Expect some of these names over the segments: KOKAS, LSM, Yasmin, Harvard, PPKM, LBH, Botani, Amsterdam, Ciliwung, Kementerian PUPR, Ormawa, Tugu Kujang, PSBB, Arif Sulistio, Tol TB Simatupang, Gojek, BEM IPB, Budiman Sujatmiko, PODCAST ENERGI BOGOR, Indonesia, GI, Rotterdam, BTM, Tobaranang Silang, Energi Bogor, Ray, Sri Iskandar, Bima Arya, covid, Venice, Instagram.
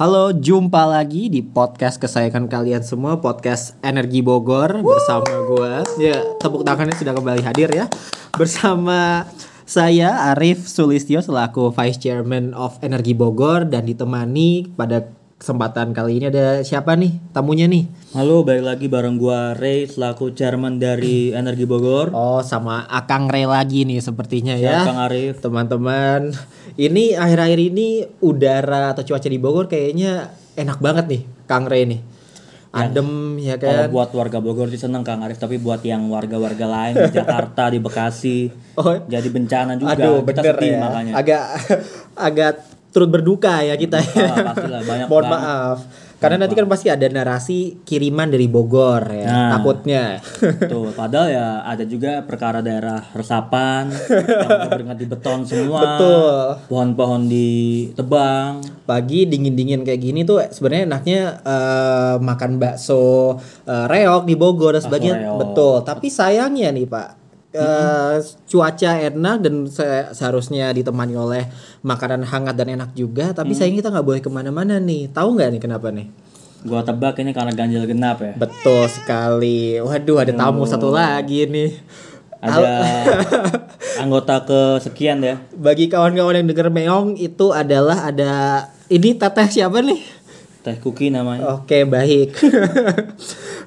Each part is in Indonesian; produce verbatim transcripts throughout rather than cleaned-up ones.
Halo, jumpa lagi di podcast kesayangan kalian semua, podcast Energi Bogor. Woo! Bersama gue, ya, tepuk tangannya sudah kembali hadir ya. Bersama saya Arif Sulistio selaku Vice Chairman of Energi Bogor dan ditemani pada kesempatan kali ini ada siapa nih tamunya nih? Halo, balik lagi bareng gue Ray selaku Chairman dari Energi Bogor. Oh, sama Akang Ray lagi nih sepertinya ya. Ya, Akang Arif. Teman-teman, ini akhir-akhir ini udara atau cuaca di Bogor kayaknya enak banget nih, Kang Re nih. Adem ya, ya kan. Kalau buat warga Bogor sih seneng Kang Arif, tapi buat yang warga-warga lain di Jakarta, di Bekasi, oh, jadi bencana juga. Aduh, kita bener sedih ya. Makanya. Agak agak turut berduka ya kita. Ah, pastilah banyak. Mohon banget. Maaf. Karena nanti kan pasti ada narasi kiriman dari Bogor ya, nah, takutnya. Tuh, padahal ya ada juga perkara daerah resapan yang berkeringat di beton semua. Betul. Pohon-pohon ditebang. Pagi dingin-dingin kayak gini tuh sebenarnya enaknya uh, makan bakso uh, reok di Bogor dan sebagainya. Betul. Tapi sayangnya nih Pak. Uh, mm-hmm. Cuaca enak dan se- seharusnya ditemani oleh makanan hangat dan enak juga, tapi mm. sayang kita nggak boleh kemana-mana nih. Tahu nggak nih kenapa nih? Gua tebak ini karena ganjil genap ya. Betul sekali. Waduh, ada tamu oh. satu lagi nih. Ada anggota kesekian ya. Bagi kawan-kawan yang denger meong itu adalah ada ini teteh siapa nih? Teh Kuki namanya. Oke, baik.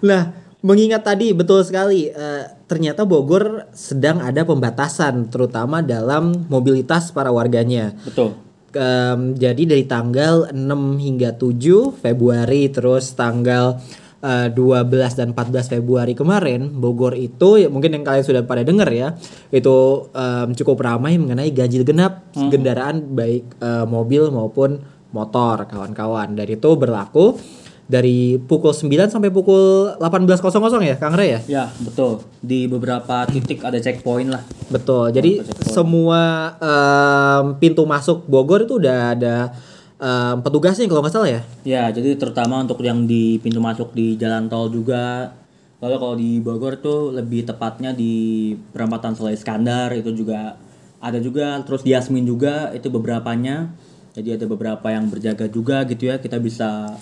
Nah. Mengingat tadi betul sekali uh, ternyata Bogor sedang ada pembatasan terutama dalam mobilitas para warganya. Betul. Um, jadi dari tanggal enam hingga tujuh Februari terus tanggal uh, dua belas dan empat belas Februari kemarin Bogor itu ya, mungkin yang kalian sudah pada dengar ya itu um, cukup ramai mengenai ganjil genap hmm. kendaraan baik uh, mobil maupun motor kawan-kawan. Dari itu berlaku dari pukul sembilan sampai pukul delapan belas ya Kang Re ya? Ya betul, di beberapa titik ada checkpoint lah. Betul, jadi semua um, pintu masuk Bogor itu udah ada um, petugasnya kalau nggak salah ya? Ya, jadi terutama untuk yang di pintu masuk di jalan tol juga. Lalu kalau di Bogor tuh lebih tepatnya di perempatan Sri Iskandar itu juga ada juga. Terus di Yasmin juga itu beberapanya. Jadi ada beberapa yang berjaga juga gitu ya, kita bisa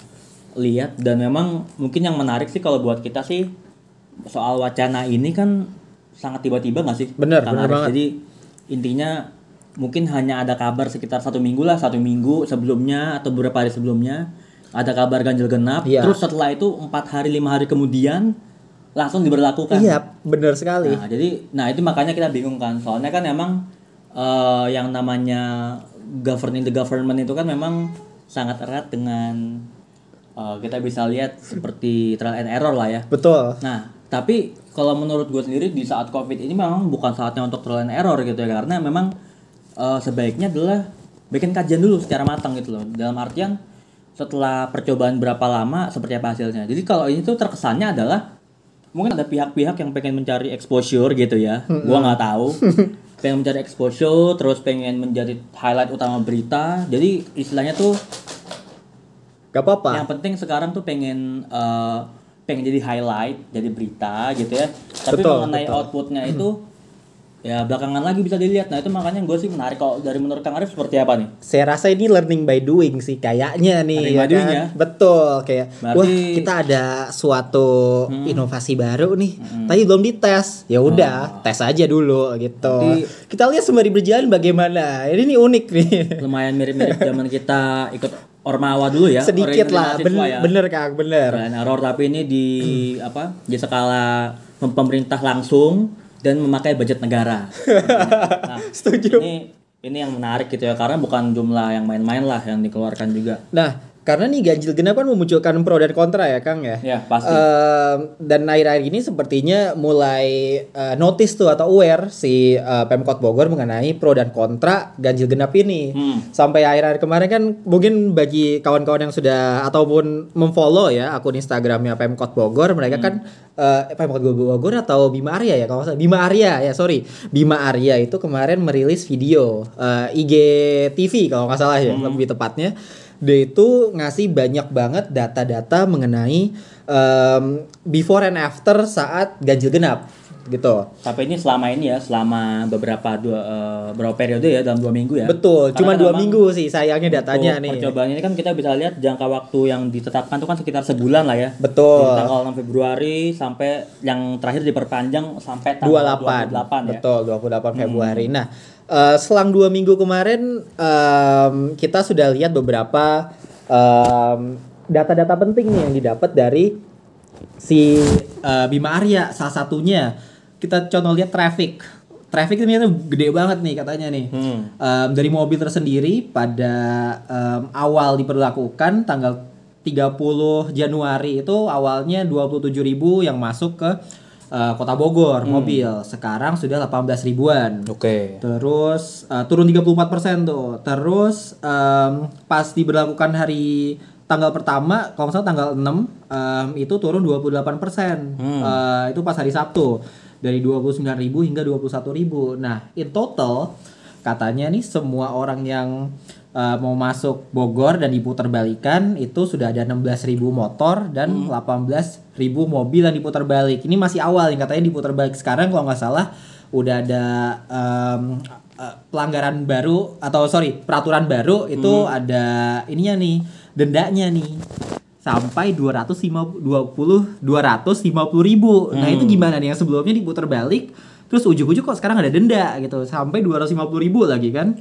lihat. Dan memang mungkin yang menarik sih kalau buat kita sih soal wacana ini kan sangat tiba-tiba nggak sih? Benar, benar banget. Jadi intinya mungkin hanya ada kabar sekitar satu minggu lah, satu minggu sebelumnya atau beberapa hari sebelumnya ada kabar ganjil genap. Ya. Terus setelah itu empat hari lima hari kemudian langsung diberlakukan. Iya, benar sekali. Nah jadi, nah itu makanya kita bingung kan. Soalnya kan memang uh, yang namanya governing the government itu kan memang sangat erat dengan Uh, kita bisa lihat seperti trial and error lah ya. Betul. Nah, tapi kalau menurut gue sendiri di saat COVID ini memang bukan saatnya untuk trial and error gitu ya. Karena memang uh, sebaiknya adalah bikin kajian dulu secara matang gitu loh. Dalam artian setelah percobaan berapa lama seperti apa hasilnya. Jadi kalau ini tuh terkesannya adalah mungkin ada pihak-pihak yang pengen mencari exposure gitu ya. Mm-hmm. Gue gak tahu. Pengen mencari exposure terus pengen menjadi highlight utama berita. Jadi istilahnya tuh gak apa-apa. Yang penting sekarang tuh pengen uh, pengen jadi highlight, jadi berita gitu ya. Tapi betul, mengenai betul. Outputnya itu ya belakangan lagi bisa dilihat. Nah itu makanya gue sih menarik. Kalau dari menurut Kang Arif seperti apa nih? Saya rasa ini learning by doing sih kayaknya nih. Learning ya by kan? Doing ya. Betul kayak. Berarti, wah kita ada suatu hmm. inovasi baru nih. Hmm. Tadi belum dites. Ya udah oh. tes aja dulu gitu. Nanti, kita lihat sembari berjalan bagaimana. Ini nih unik nih. Lumayan mirip-mirip zaman kita ikut Ormawa dulu ya. Sedikit lah, ben- ya. bener Kang, bener. Nah, error tapi ini di hmm. apa? Di skala pemerintah langsung dan memakai budget negara. Nah, setuju. Ini ini yang menarik gitu ya karena bukan jumlah yang main-main lah yang dikeluarkan juga. Nah, karena nih ganjil genap kan memunculkan pro dan kontra ya Kang ya. Ya pasti. Uh, dan akhir-akhir ini sepertinya mulai uh, notice tuh atau aware si uh, Pemkot Bogor mengenai pro dan kontra ganjil genap ini. Hmm. Sampai akhir-akhir kemarin kan mungkin bagi kawan-kawan yang sudah ataupun memfollow ya akun Instagramnya Pemkot Bogor mereka hmm. kan uh, Pemkot Bogor atau Bima Arya ya kalau nggak salah. Bima Arya ya sorry. Bima Arya itu kemarin merilis video uh, I G T V kalau nggak salah ya hmm. lebih tepatnya. Dia itu ngasih banyak banget data-data mengenai um, before and after saat ganjil genap. gitu. Tapi ini selama ini ya, selama beberapa dua uh, beberapa periode ya, dalam dua minggu ya. Betul, cuma dua minggu sih sayangnya datanya nih. Percobaannya kan kita bisa lihat jangka waktu yang ditetapkan itu kan sekitar sebulan lah ya. Betul. Dari tanggal enam Februari sampai yang terakhir diperpanjang sampai tanggal dua puluh delapan, dua puluh delapan ya. Betul, dua puluh delapan Februari. Hmm. Nah, uh, selang dua minggu kemarin um, kita sudah lihat beberapa um, data-data penting nih yang didapat dari si uh, Bima Arya, salah satunya kita contoh lihat traffic. Traffic ternyata gede banget nih katanya nih. Hmm. Um, dari mobil tersendiri pada um, awal diperlakukan tanggal tiga puluh Januari itu awalnya dua puluh tujuh ribu yang masuk ke uh, Kota Bogor hmm. mobil. Sekarang sudah delapan belas ribuan. Oke. Okay. Terus uh, turun tiga puluh empat persen tuh. Terus um, pas diberlakukan hari tanggal pertama, kalau misalnya tanggal enam um, itu turun dua puluh delapan persen. Hmm. Uh, itu pas hari Sabtu. Dari dua puluh sembilan ribu hingga dua puluh satu ribu. Nah, in total katanya nih semua orang yang uh, mau masuk Bogor dan diputarbalikan itu sudah ada enam belas ribu motor dan hmm. delapan belas ribu mobil yang diputarbalik. Ini masih awal yang katanya diputarbalik. Sekarang kalau nggak salah udah ada um, uh, pelanggaran baru atau sorry peraturan baru itu hmm. ada ininya nih. Dendanya nih sampai dua ratus lima puluh ribu. Nah hmm. itu gimana nih, yang sebelumnya diputar balik terus ujuk-ujuk kok sekarang ada denda gitu sampai dua ratus lima puluh ribu lagi kan.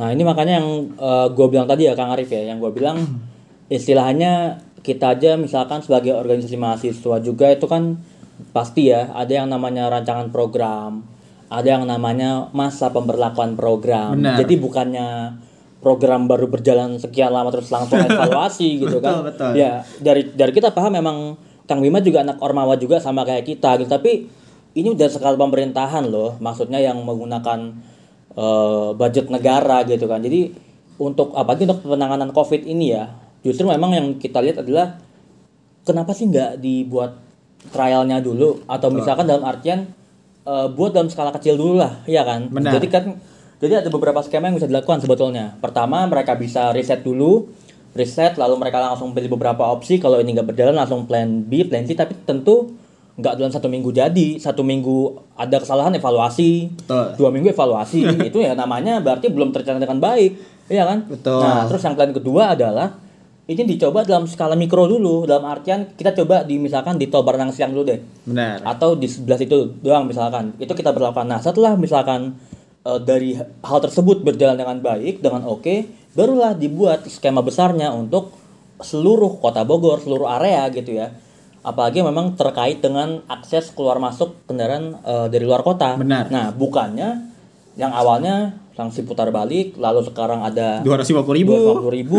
Nah ini makanya yang uh, gue bilang tadi ya Kang Arif ya, yang gue bilang istilahnya kita aja misalkan sebagai organisasi mahasiswa juga itu kan pasti ya ada yang namanya rancangan program, ada yang namanya masa pemberlakuan program. Benar. Jadi bukannya program baru berjalan sekian lama terus langsung evaluasi gitu kan. Betul, betul. Ya, dari dari kita paham memang Kang Bima juga anak Ormawa juga sama kayak kita gitu, tapi ini udah skala pemerintahan loh, maksudnya yang menggunakan uh, budget negara gitu kan. Jadi untuk apalagi untuk penanganan Covid ini ya, justru memang yang kita lihat adalah kenapa sih nggak dibuat trialnya dulu atau misalkan dalam artian uh, buat dalam skala kecil dulu lah, ya kan. Benar. Jadi kan Jadi ada beberapa skema yang bisa dilakukan sebetulnya. Pertama, mereka bisa riset dulu, riset lalu mereka langsung pilih beberapa opsi. Kalau ini nggak berjalan langsung plan B, plan C. Tapi tentu nggak dalam satu minggu jadi. Satu minggu ada kesalahan evaluasi, betul. Dua minggu evaluasi itu ya namanya berarti belum tercatat dengan baik, iya kan? Betul. Nah, terus yang plan kedua adalah ini dicoba dalam skala mikro dulu. Dalam artian kita coba di misalkan di Tobaranang Silang dulu deh. Benar. Atau di sebelah situ doang misalkan. Itu kita berlakukan. Nah setelah misalkan dari hal tersebut berjalan dengan baik, dengan oke, okay, barulah dibuat skema besarnya untuk seluruh Kota Bogor, seluruh area gitu ya. Apalagi memang terkait dengan akses keluar masuk kendaraan uh, dari luar kota. Benar. Nah, bukannya yang awalnya langsung putar balik, lalu sekarang ada dua ratus lima puluh ribu, dua ratus lima puluh ribu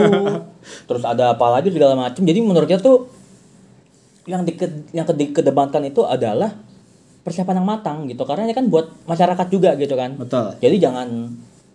terus ada apa lagi segala macam. Jadi menurutnya tuh yang diked- yang dikedepankan itu adalah persiapan yang matang gitu, karena ini kan buat masyarakat juga gitu kan. Betul. Jadi jangan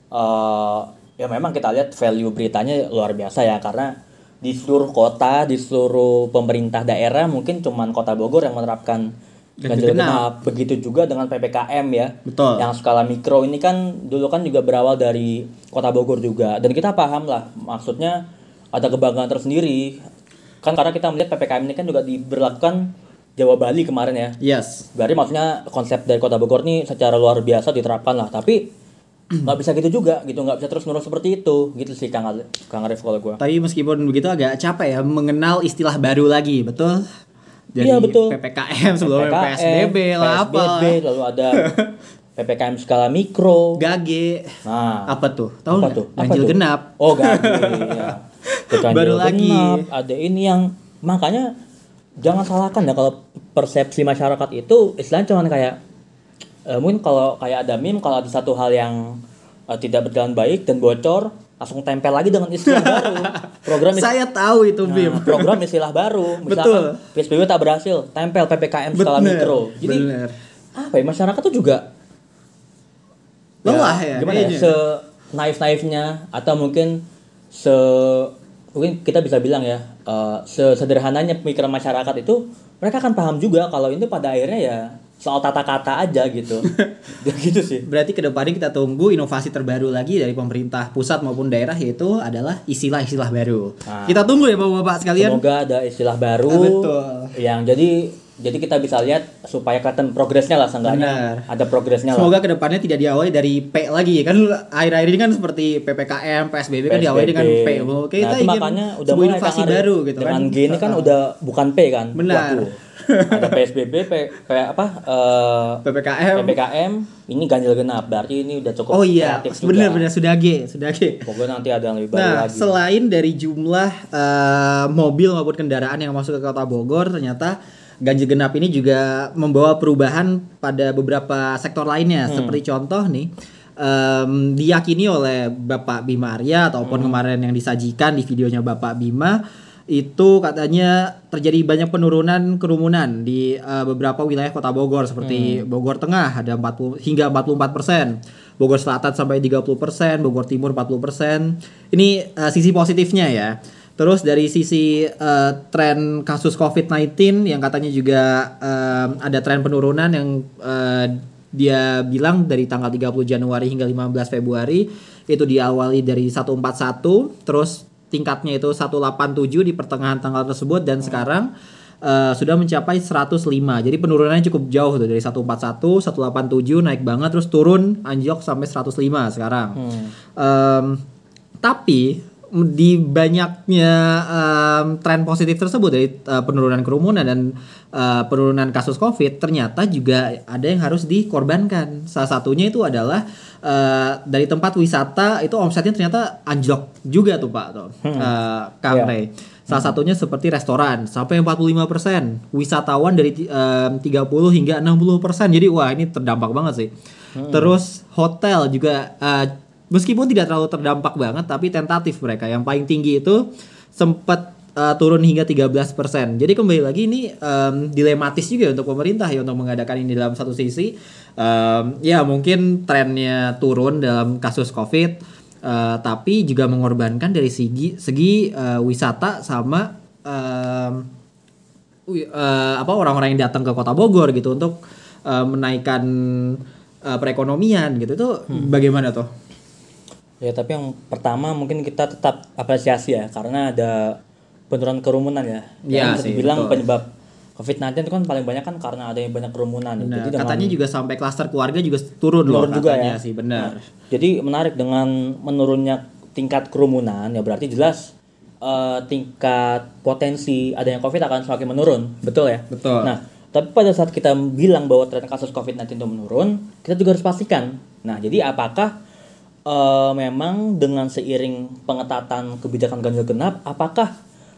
uh, ya memang kita lihat value beritanya luar biasa ya, karena di seluruh kota, di seluruh pemerintah daerah mungkin cuman Kota Bogor yang menerapkan ganjil genap. Begitu juga dengan P P K M ya. Betul. Yang skala mikro ini kan dulu kan juga berawal dari Kota Bogor juga, dan kita paham lah maksudnya ada kebanggaan tersendiri kan, karena kita melihat P P K M ini kan juga diberlakukan Jawa Bali kemarin ya. Yes. Berarti maksudnya konsep dari Kota Bogor nih secara luar biasa diterapkan lah, tapi nggak bisa gitu juga gitu, nggak bisa terus terus seperti itu gitu sih Kang Kang Arif kalau gue. Tapi meskipun begitu agak capek ya mengenal istilah baru lagi, betul? Jadi iya, betul. P P K M sebelumnya P P K M, P S B B, P S B B lalu ada P P K M skala mikro. Gage. Nah, apa tuh? Tahu nggak? Ganjil genap. Oh gage. Ya. Baru lagi. Genap, ada ini yang makanya. Jangan salahkan ya kalau persepsi masyarakat itu istilahnya cuman kayak eh, mungkin kalau kayak ada meme, kalau ada satu hal yang eh, tidak berjalan baik dan bocor langsung tempel lagi dengan istilah baru. Program istilah, saya tahu itu meme. Nah, program istilah baru. Misalkan betul. P S B B tak berhasil, tempel P P K M skala mikro. Jadi bener. Apa ya, masyarakat tuh juga lelah ya. ya gimana ya, se naif-naifnya atau mungkin se mungkin kita bisa bilang ya, uh, sesederhananya pemikiran masyarakat itu, mereka akan paham juga kalau itu pada akhirnya ya soal tata kata aja gitu. Gitu sih. Berarti kedepannya kita tunggu inovasi terbaru lagi dari pemerintah pusat maupun daerah, yaitu adalah istilah-istilah baru. Nah, kita tunggu ya bapak-bapak sekalian. Semoga ada istilah baru. Ah, betul. Yang jadi Jadi kita bisa lihat supaya kelihatan progresnya lah, seenggaknya ada progresnya. Semoga lah. Semoga kedepannya tidak diawali dari P lagi kan, akhir-akhir ini kan seperti P P K M, P S B B, P S B B kan diawali dengan P. Oke, kita nah, ingin makanya udah mulai inovasi kan, baru gitu kan. Dengan G ini kan udah bukan P kan. Benar. Ada P S B B, P, kayak apa? Uh, P P K M. P P K M ini ganjil genap, berarti ini udah cukup. Oh iya, benar-benar sudah G, sudah G. Pokoknya nanti ada yang lebih baru nah, lagi. Nah, selain dari jumlah uh, mobil maupun kendaraan yang masuk ke Kota Bogor, ternyata ganjil genap ini juga membawa perubahan pada beberapa sektor lainnya. Hmm. Seperti contoh nih, um, diyakini oleh Bapak Bima Arya ataupun hmm. kemarin yang disajikan di videonya Bapak Bima, itu katanya terjadi banyak penurunan kerumunan di uh, beberapa wilayah Kota Bogor. Seperti hmm. Bogor Tengah ada empat puluh hingga empat puluh empat persen, Bogor Selatan sampai tiga puluh persen, Bogor Timur empat puluh persen. Ini uh, sisi positifnya ya. Terus dari sisi uh, tren kasus covid sembilan belas yang katanya juga uh, ada tren penurunan yang uh, dia bilang dari tanggal tiga puluh Januari hingga lima belas Februari itu diawali dari seratus empat puluh satu, terus tingkatnya itu seratus delapan puluh tujuh di pertengahan tanggal tersebut dan hmm. sekarang uh, sudah mencapai seratus lima. Jadi penurunannya cukup jauh tuh dari seratus empat puluh satu, seratus delapan puluh tujuh naik banget terus turun anjlok sampai seratus lima sekarang. Hmm. Um, tapi di banyaknya um, tren positif tersebut dari uh, penurunan kerumunan dan uh, penurunan kasus COVID, ternyata juga ada yang harus dikorbankan. Salah satunya itu adalah uh, dari tempat wisata itu omsetnya ternyata anjlok juga tuh Pak tuh, hmm. uh, Kang yeah. Ray. Salah satunya seperti restoran sampai empat puluh lima persen, wisatawan dari um, tiga puluh hingga enam puluh persen. Jadi wah ini terdampak banget sih. Hmm. Terus hotel juga. Uh, Meskipun tidak terlalu terdampak banget, tapi tentatif mereka. Yang paling tinggi itu sempat uh, turun hingga tiga belas persen. Jadi kembali lagi ini um, dilematis juga untuk pemerintah ya untuk mengadakan ini dalam satu sisi. Um, ya mungkin trennya turun dalam kasus COVID, uh, tapi juga mengorbankan dari segi, segi uh, wisata sama uh, uh, apa orang-orang yang datang ke Kota Bogor gitu untuk uh, menaikkan uh, perekonomian gitu. Itu hmm. bagaimana tuh? Ya tapi yang pertama mungkin kita tetap apresiasi ya karena ada penurunan kerumunan ya. Iya sih. Bilang penyebab covid sembilan belas itu kan paling banyak kan karena ada yang banyak kerumunan. Nah, jadi katanya juga sampai klaster keluarga juga turun loh katanya ya. Sih benar. Nah, jadi menarik dengan menurunnya tingkat kerumunan ya berarti jelas uh, tingkat potensi adanya COVID akan semakin menurun. Betul ya? Betul. Nah, tapi pada saat kita bilang bahwa tren kasus covid sembilan belas itu menurun, kita juga harus pastikan. Nah, jadi apakah Uh, memang dengan seiring pengetatan kebijakan ganjil genap, apakah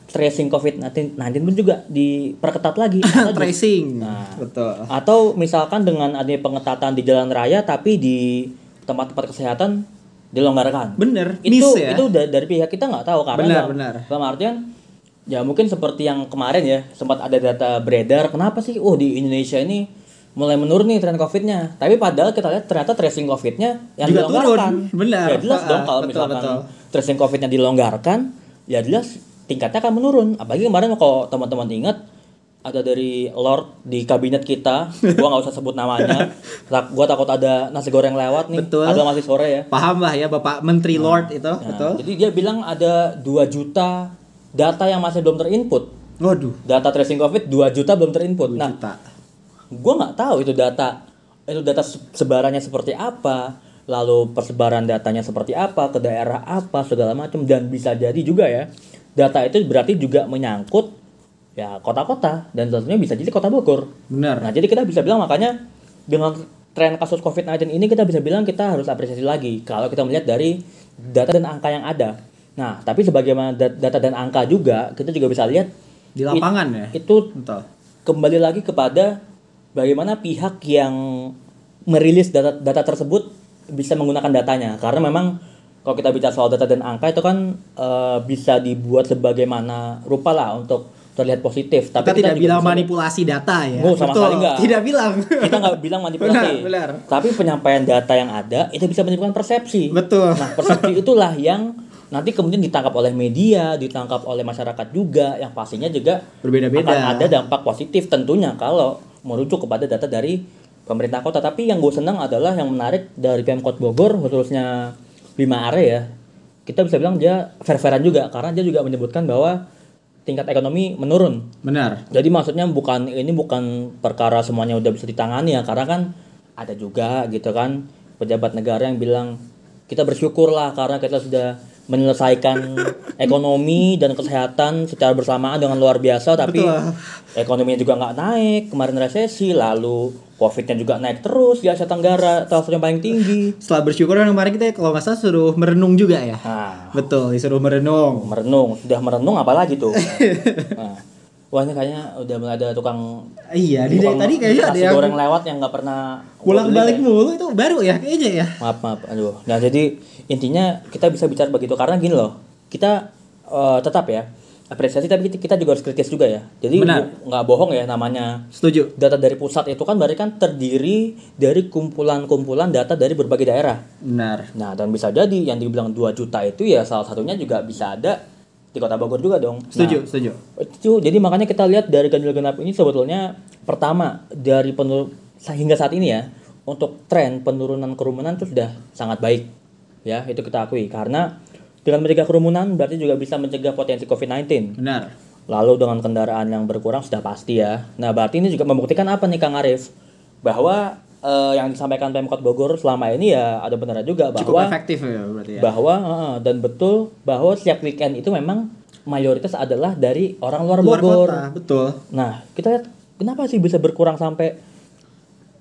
tracing covid sembilan belas pun juga diperketat lagi? Tracing, nah, betul. Atau misalkan dengan adanya pengetatan di jalan raya, tapi di tempat-tempat kesehatan dilonggarkan. Bener. Itu ya? Itu da- dari pihak kita nggak tahu karena. Bener, dalam, bener. Dalam artian, ya mungkin seperti yang kemarin ya sempat ada data beredar. Kenapa sih? Oh di Indonesia ini mulai menurun nih tren COVID-nya, tapi padahal kita lihat ternyata tracing COVID-nya yang juga dilonggarkan. Benar. Ya jelas uh, dong kalau betul, misalkan betul. Tracing COVID-nya dilonggarkan, ya jelas tingkatnya akan menurun. Apalagi kemarin kalau teman-teman ingat ada dari Lord di kabinet kita, gua nggak usah sebut namanya, gua takut ada nasi goreng lewat nih, betul. Ada nasi sore ya. Paham lah ya Bapak Menteri nah, Lord itu. Nah, betul. Jadi dia bilang ada dua juta data yang masih belum terinput. Waduh. Data tracing COVID dua juta belum terinput. Nah. Juta. Gue nggak tahu itu data itu data sebarannya seperti apa, lalu persebaran datanya seperti apa, ke daerah apa segala macam, dan bisa jadi juga ya data itu berarti juga menyangkut ya kota-kota dan tentunya bisa jadi Kota Bogor. Benar. Nah jadi kita bisa bilang makanya dengan tren kasus covid sembilan belas ini kita bisa bilang kita harus apresiasi lagi kalau kita melihat dari data dan angka yang ada. Nah tapi sebagaimana data dan angka juga kita juga bisa lihat di lapangan it, ya. Itu betul. Kembali lagi kepada bagaimana pihak yang merilis data, data tersebut bisa menggunakan datanya. Karena memang kalau kita bicara soal data dan angka itu kan uh, bisa dibuat sebagaimana rupa lah untuk terlihat positif. Tapi kita, kita tidak bilang bisa, manipulasi data ya. Oh, sama sekali enggak. Tidak bilang. Kita enggak bilang manipulasi. Benar, benar. Tapi penyampaian data yang ada itu bisa menimbulkan persepsi. Betul. Nah persepsi itulah yang nanti kemudian ditangkap oleh media, ditangkap oleh masyarakat juga. Yang pastinya juga berbeda-beda. Akan ada dampak positif tentunya kalau merujuk kepada data dari pemerintah kota. Tapi yang gue senang adalah yang menarik dari P M Kota Bogor, khususnya Bima Arya ya, kita bisa bilang dia fair-fairan juga karena dia juga menyebutkan bahwa tingkat ekonomi menurun. Benar. Jadi maksudnya bukan ini bukan perkara semuanya udah bisa ditangani ya, karena kan ada juga gitu kan pejabat negara yang bilang kita bersyukurlah karena kita sudah menyelesaikan ekonomi dan kesehatan secara bersamaan dengan luar biasa, tapi betul, ekonominya juga nggak naik, kemarin resesi, lalu covidnya juga naik terus di Asia Tenggara, transfer yang paling tinggi. Setelah bersyukur kan kemarin kita kalau nggak salah suruh merenung juga ya. Nah, betul, disuruh merenung. Merenung, sudah merenung apalagi tuh. Nah, wah ini kayaknya udah mulai ada tukang. Iya, di tadi kayaknya ada yang goreng lewat yang nggak pernah pulang balik ya. Mulu itu baru ya kayaknya ya. Maaf maaf, aduh. Nah jadi intinya kita bisa bicara begitu karena gini loh, kita uh, tetap ya apresiasi tapi kita juga harus kritis juga ya. Jadi nggak bohong ya namanya. Setuju. Data dari pusat itu kan berarti kan terdiri dari kumpulan-kumpulan data dari berbagai daerah. Benar. Nah dan bisa jadi yang dibilang dua juta itu ya salah satunya juga bisa ada di Kota Bogor juga dong. Setuju, nah, setuju. Itu jadi makanya kita lihat dari ganjil genap ini sebetulnya pertama dari penur- hingga saat ini ya untuk tren penurunan kerumunan itu sudah sangat baik. Ya, itu kita akui karena dengan mencegah kerumunan berarti juga bisa mencegah potensi covid sembilan belas. Benar. Lalu dengan kendaraan yang berkurang sudah pasti ya. Nah, berarti ini juga membuktikan apa nih Kang Arif? Bahwa eh, yang disampaikan Pemkot Bogor selama ini ya ada benarnya juga bahwa cukup efektif ya berarti ya. Bahwa eh, dan betul bahwa setiap weekend itu memang mayoritas adalah dari orang luar, luar Bogor. Kota, betul. Nah, kita lihat kenapa sih bisa berkurang sampai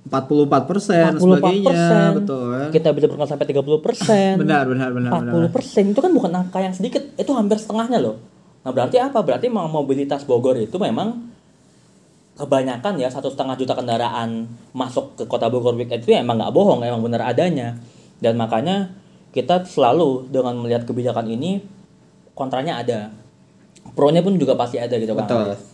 empat puluh empat persen sebagainya, betul kan? Kita bisa berkurang sampai tiga puluh persen. Benar, benar, benar. empat puluh persen itu kan bukan angka yang sedikit, itu hampir setengahnya loh. Nah berarti apa? Berarti mobilitas Bogor itu memang kebanyakan ya satu setengah juta kendaraan masuk ke Kota Bogor weekend itu ya, emang nggak bohong, emang benar adanya. Dan makanya kita selalu dengan melihat kebijakan ini kontranya ada, pronya pun juga pasti ada gitu kan? Betul.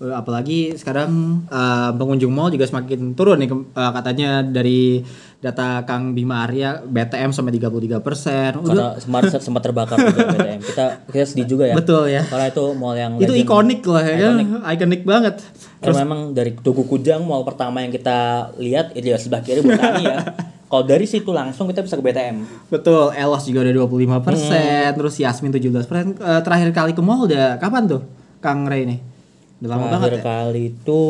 Apalagi sekarang uh, pengunjung mal juga semakin turun nih uh, katanya dari data Kang Bima Arya B T M sampai tiga puluh tiga persen. Karena Smart sempat terbakar juga B T M. Kita kita sedih juga ya. Betul ya. Karena itu mal yang itu ikonik lah ya. Ikonik banget. Terus memang dari Tugu Kujang mal pertama yang kita lihat itu ya sebelah kiri Botani ya. Kalau dari situ langsung kita bisa ke B T M. Betul, Elos juga udah dua puluh lima persen, hmm. terus Yasmin tujuh belas persen. Uh, terakhir kali ke mal udah kapan tuh Kang Ray nih? Terakhir kali ya? Itu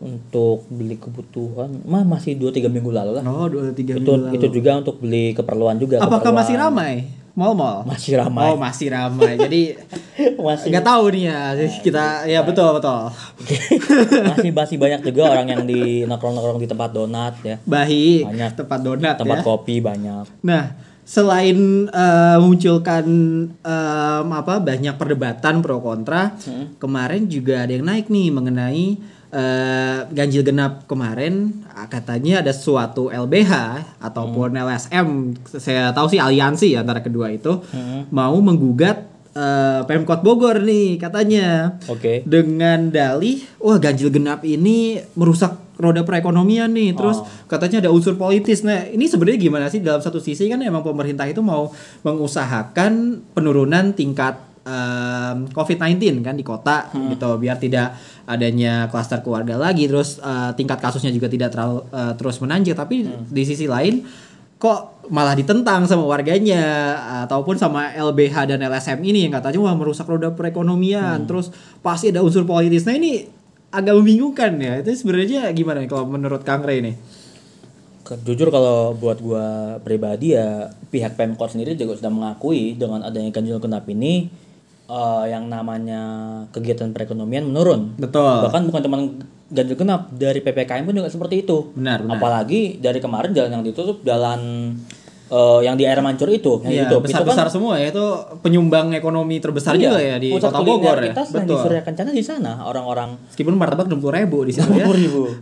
untuk beli kebutuhan mah masih dua tiga minggu lalu lah. Oh, dua tiga minggu lalu. Itu juga untuk beli keperluan juga. Apakah keperluan. Masih ramai? Mal-mal. Masih ramai. Oh, masih ramai. Jadi masih enggak tahu nih ya. Nah, kita ya nah, betul betul. masih masih banyak juga orang yang di nongkrong-nongkrong di tempat donat ya. Baik. Banyak tempat donat. Tempat ya. Kopi banyak. Nah, selain uh, munculkan um, apa banyak perdebatan pro kontra, hmm. kemarin juga ada yang naik nih mengenai uh, ganjil genap kemarin katanya ada suatu L B H ataupun hmm. L S M, saya tahu sih aliansi antara kedua itu hmm. mau menggugat uh, Pemkot Bogor nih katanya. Oke. Okay. Dengan dalih wah ganjil genap ini merusak roda perekonomian nih, terus oh. katanya ada unsur politis. Nah, ini sebenarnya gimana sih? Dalam satu sisi kan emang pemerintah itu mau mengusahakan penurunan tingkat um, covid sembilan belas kan di kota hmm. gitu, biar tidak adanya klaster keluarga lagi. Terus uh, tingkat kasusnya juga tidak terlalu uh, terus menanjak. Tapi hmm. di sisi lain kok malah ditentang sama warganya ataupun sama L B H dan L S M ini yang katanya wah merusak roda perekonomian. Hmm. Terus pasti ada unsur politis. Nah ini agak membingungkan ya. Itu sebenarnya gimana nih kalau menurut Kang Ray ini? Jujur kalau buat gue pribadi ya pihak Pemkot sendiri juga sudah mengakui dengan adanya ganjil genap ini uh, yang namanya kegiatan perekonomian menurun. Betul. Bahkan bukan teman ganjil genap dari P P K M pun juga seperti itu. Benar, benar. Apalagi dari kemarin jalan yang ditutup jalan Uh, yang di air mancur itu, ya, itu besar-besar kan, semua ya itu penyumbang ekonomi terbesar iya, juga ya di Kota Bogor ya. Kita betul. Surya Kencana di sana orang-orang. Meskipun martabak enam puluh ribu di situ ya.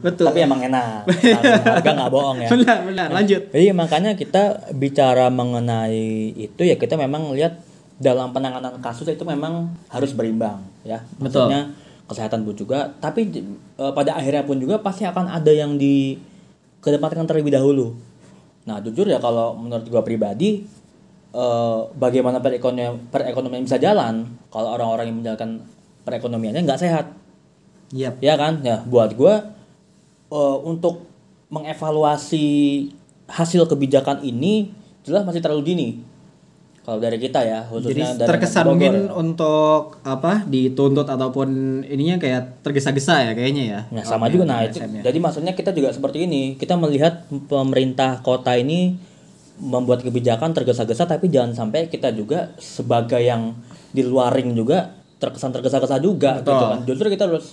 Betul. Tapi emang enak. Harga enggak bohong ya. Benar, benar. Lanjut. Jadi makanya kita bicara mengenai itu ya kita memang lihat dalam penanganan kasus itu memang harus berimbang ya. Maksudnya betul. Kesehatan pun juga, tapi uh, pada akhirnya pun juga pasti akan ada yang di kedepankan terlebih dahulu. Nah jujur ya kalau menurut gue pribadi eh, bagaimana perekonomian, perekonomian bisa jalan kalau orang-orang yang menjalankan perekonomiannya nggak sehat. Yep. Ya kan? Ya, buat gue eh, untuk mengevaluasi hasil kebijakan ini jelas masih terlalu dini. Kalau dari kita ya, khususnya jadi dari terkesan mungkin untuk apa dituntut ataupun ininya kayak tergesa-gesa ya kayaknya ya. Nah, sama okay, juga nah itu. Jadi maksudnya kita juga seperti ini, kita melihat pemerintah kota ini membuat kebijakan tergesa-gesa, tapi jangan sampai kita juga sebagai yang di luar ring juga terkesan tergesa-gesa juga. Betul. Gitu kan. Justru kita harus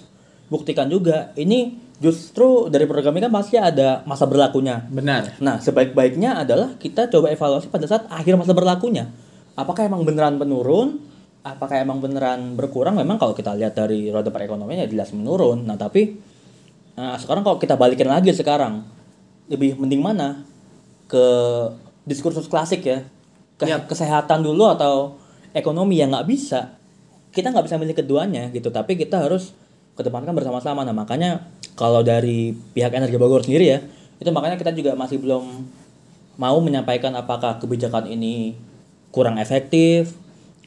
buktikan juga ini justru dari program ini kan pasti ada masa berlakunya. Benar. Nah, sebaik-baiknya adalah kita coba evaluasi pada saat akhir masa berlakunya. Apakah emang beneran menurun? Apakah emang beneran berkurang? Memang kalau kita lihat dari roda perekonomian ya jelas menurun. Nah, tapi nah, sekarang kalau kita balikin lagi sekarang, lebih mending mana? Ke diskursus klasik ya. Ke- ya. Kesehatan dulu atau ekonomi yang nggak bisa. Kita nggak bisa milih keduanya gitu, tapi kita harus kedepankan bersama-sama. Nah makanya kalau dari pihak Energi Bogor sendiri ya, itu makanya kita juga masih belum mau menyampaikan apakah kebijakan ini kurang efektif,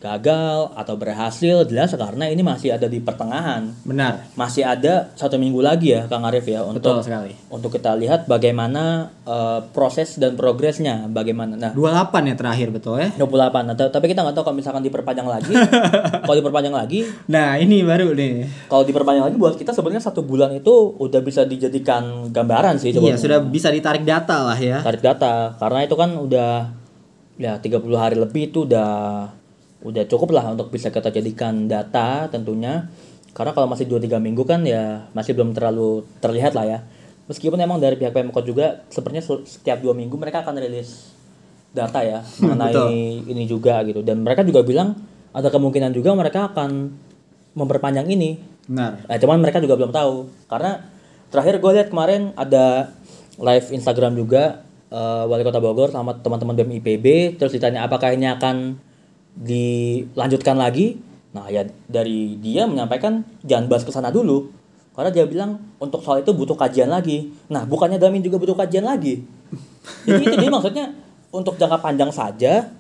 gagal, atau berhasil. Jelas karena ini masih ada di pertengahan. Benar. Masih ada satu minggu lagi ya Kang Arif ya. Untuk, betul sekali. Untuk kita lihat bagaimana uh, proses dan progresnya bagaimana. Nah, dua puluh delapan ya terakhir betul ya. dua puluh delapan. Nah, tapi kita nggak tahu kalau misalkan diperpanjang lagi. Kalau diperpanjang lagi. Nah ini baru nih. Kalau diperpanjang lagi buat kita sebenarnya satu bulan itu udah bisa dijadikan gambaran sih. Coba iya sudah bisa ditarik data lah ya. Tarik data. Karena itu kan udah ya tiga puluh hari lebih itu udah... Udah cukup lah untuk bisa kita jadikan data tentunya. Karena kalau masih dua tiga minggu kan ya masih belum terlalu terlihat lah ya. Meskipun emang dari pihak Pemkot juga sepertinya setiap dua minggu mereka akan rilis data ya. Mengenai hmm, ini juga gitu. Dan mereka juga bilang ada kemungkinan juga mereka akan memperpanjang ini. Benar. Nah, cuman mereka juga belum tahu. Karena terakhir gue lihat kemarin ada live Instagram juga. Uh, Wali Kota Bogor sama teman-teman B E M I P B. Terus ditanya apakah ini akan dilanjutkan lagi. Nah ya dari dia menyampaikan jangan bahas kesana dulu, karena dia bilang untuk soal itu butuh kajian lagi. Nah bukannya Damin juga butuh kajian lagi. Jadi itu dia maksudnya untuk jangka panjang saja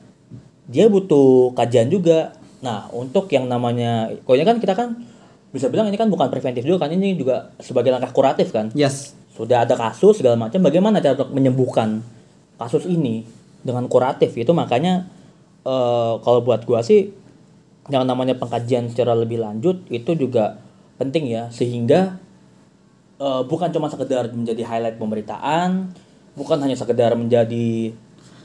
dia butuh kajian juga. Nah untuk yang namanya pokoknya kan kita kan bisa bilang ini kan bukan preventif juga kan, ini juga sebagai langkah kuratif kan. Yes. Sudah ada kasus segala macam, bagaimana cara untuk menyembuhkan kasus ini dengan kuratif itu. Makanya Uh, kalau buat gua sih yang namanya pengkajian secara lebih lanjut itu juga penting ya, sehingga uh, bukan cuma sekedar menjadi highlight pemberitaan, bukan hanya sekedar menjadi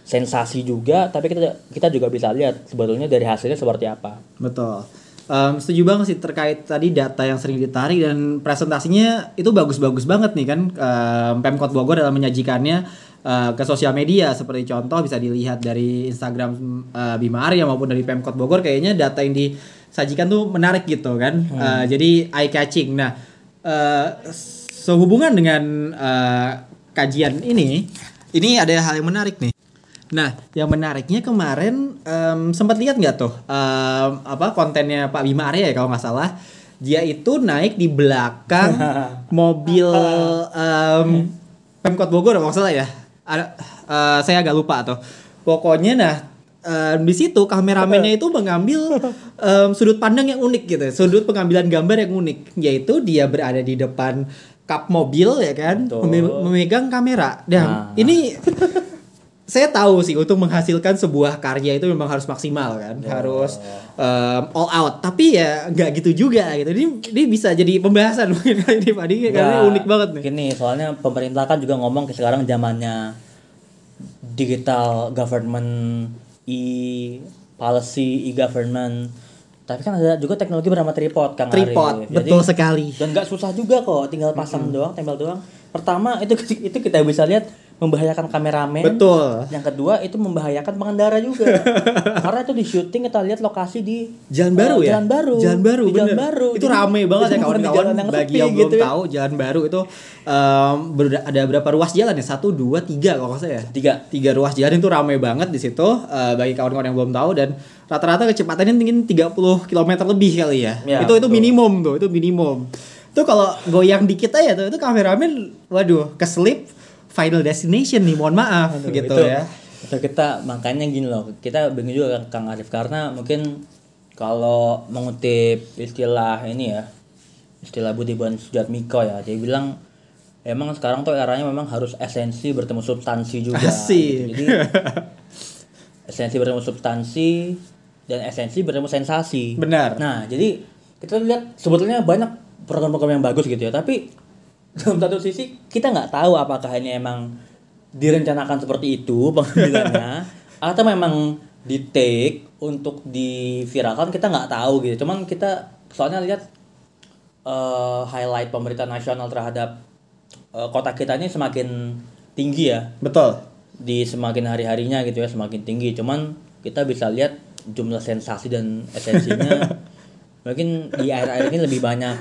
sensasi juga, tapi kita kita juga bisa lihat sebetulnya dari hasilnya seperti apa. Betul. Um, setuju banget sih terkait tadi data yang sering ditarik, dan presentasinya itu bagus-bagus banget nih kan. um, Pemkot Bogor dalam menyajikannya uh, ke sosial media, seperti contoh bisa dilihat dari Instagram uh, Bima Arya maupun dari Pemkot Bogor, kayaknya data yang disajikan tuh menarik gitu kan. hmm. Uh, jadi eye catching. Nah uh, sehubungan dengan uh, kajian ini, ini ada hal yang menarik nih. Nah, yang menariknya kemarin um, sempat lihat nggak tuh um, apa kontennya Pak Bima Arya ya kalau nggak salah, dia itu naik di belakang mobil um, Pemkot Bogor kalau nggak salah ya. Ada, uh, saya agak lupa tuh. Pokoknya nah um, di situ kameramennya itu mengambil um, sudut pandang yang unik gitu, sudut pengambilan gambar yang unik, yaitu dia berada di depan kap mobil ya kan, mem- memegang kamera. Dan nah, ini saya tahu sih untuk menghasilkan sebuah karya itu memang harus maksimal kan, yeah, harus um, all out. Tapi ya nggak gitu juga gitu. Ini ini bisa jadi pembahasan mungkin kali ini Pak Diki, karena unik banget nih. Gini, soalnya pemerintah kan juga ngomong ke sekarang zamannya digital government, e-policy, e-government. Tapi kan ada juga teknologi bernama tripod, Kang Ari. Tripod, betul sekali. Dan nggak susah juga kok, tinggal pasang mm-hmm. doang, tempel doang. Pertama itu itu kita bisa lihat membahayakan kameramen. Betul. Yang kedua itu membahayakan pengendara juga. Karena itu di syuting kita lihat lokasi di Jalan Baru uh, ya. Jalan Baru. Jalan Baru. Di Jalan Baru. Itu jadi, rame banget ya kawan-kawan. Bagi yang gitu belum ya tahu, Jalan Baru itu um, ber- ada berapa ruas jalan ya? Satu, dua, tiga kalau nggak salah ya. Tiga. Tiga ruas jalan itu rame banget di situ. Uh, bagi kawan-kawan yang belum tahu, dan rata-rata kecepatannya mungkin tiga puluh kilometer lebih kali ya. Ya itu betul. Itu minimum tuh. Itu minimum. Itu kalau goyang dikit aja tuh, itu kameramen waduh keselip final destination nih, mohon maaf. Aduh, gitu itu, ya. Itu kita makanya gini loh, kita bingung juga Kang Arif, karena mungkin kalau mengutip istilah ini ya, istilah Budiman Sujatmiko ya, dia bilang emang sekarang tuh eranya memang harus esensi bertemu substansi juga. Asik. Gitu. Jadi Esensi bertemu substansi dan esensi bertemu sensasi. Benar. Nah, jadi kita lihat sebetulnya banyak program-program yang bagus gitu ya, tapi dalam satu sisi kita nggak tahu apakah ini emang direncanakan seperti itu pengambilannya atau memang di take untuk diviralkan, kita nggak tahu gitu. Cuman kita soalnya lihat uh, highlight pemerintah nasional terhadap uh, kota kita ini semakin tinggi ya. Betul. Di semakin hari-harinya gitu ya, semakin tinggi. Cuman kita bisa lihat jumlah sensasi dan esensinya mungkin di akhir-akhir ini lebih banyak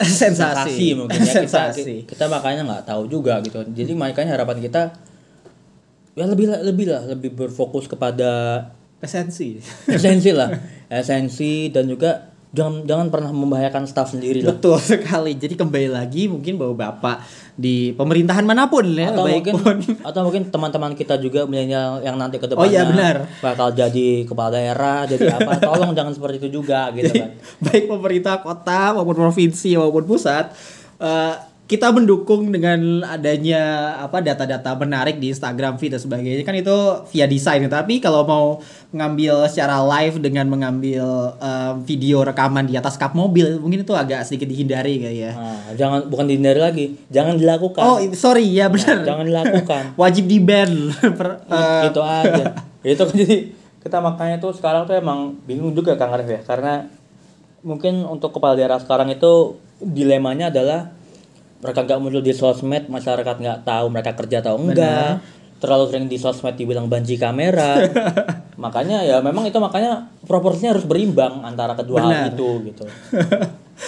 sensasi, sensasi mungkin ya, sensasi. Kita, kita makanya nggak tahu juga gitu. Jadi makanya harapan kita ya lebih lebih lah lebih berfokus kepada esensi esensi lah esensi dan juga jangan jangan pernah membahayakan staff sendiri lah. Betul sekali. Jadi kembali lagi mungkin bapak-bapak di pemerintahan manapun ya, atau mungkin pun. atau mungkin teman-teman kita juga milenial yang nanti ke depannya oh, iya, benar. bakal jadi kepala daerah, jadi apa, tolong jangan seperti itu juga gitu jadi, kan. Baik pemerintah kota maupun provinsi maupun pusat, uh, kita mendukung dengan adanya apa data-data menarik di Instagram feed dan sebagainya, kan itu via desain. Tapi kalau mau ngambil secara live dengan mengambil uh, video rekaman di atas kap mobil, mungkin itu agak sedikit dihindari kayak ya. Nah, jangan bukan dihindari lagi, jangan dilakukan. Oh, sorry ya benar. Nah, jangan dilakukan. Wajib di ban. uh, gitu aja. Itu kan jadi kita makanya tuh sekarang tuh emang bingung juga Kang Arif ya, karena mungkin untuk kepala daerah sekarang itu dilemanya adalah mereka nggak muncul di sosmed, masyarakat nggak tahu mereka kerja atau enggak. Bener. Terlalu sering di sosmed dibilang banci kamera. Makanya ya memang itu makanya proporsinya harus berimbang antara kedua Bener. hal itu gitu.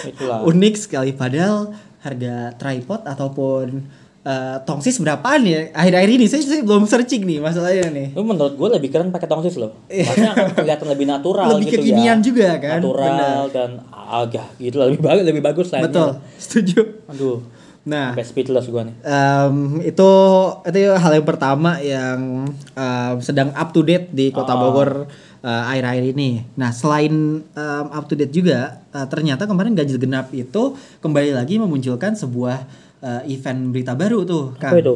Itulah. Unik sekali, padahal harga tripod ataupun uh, tongsis berapaan ya? Akhir-akhir ini saya, saya belum searching nih masalahnya nih. Lu menurut gue lebih keren pakai tongsis loh. Maksudnya akan kelihatan lebih natural lebih gitu ya. Lebih kekinian juga kan. Natural Bener. dan agak gitu lebih bagus lebih bagus lah. Betul. Setuju. Aduh. Nah, speechless gua nih. Um, itu itu hal yang pertama yang um, sedang up to date di Kota Bogor uh, akhir-akhir ini. Nah, selain um, up to date juga, uh, ternyata kemarin ganjil genap itu kembali lagi memunculkan sebuah uh, event berita baru tuh. Kan? Apa itu?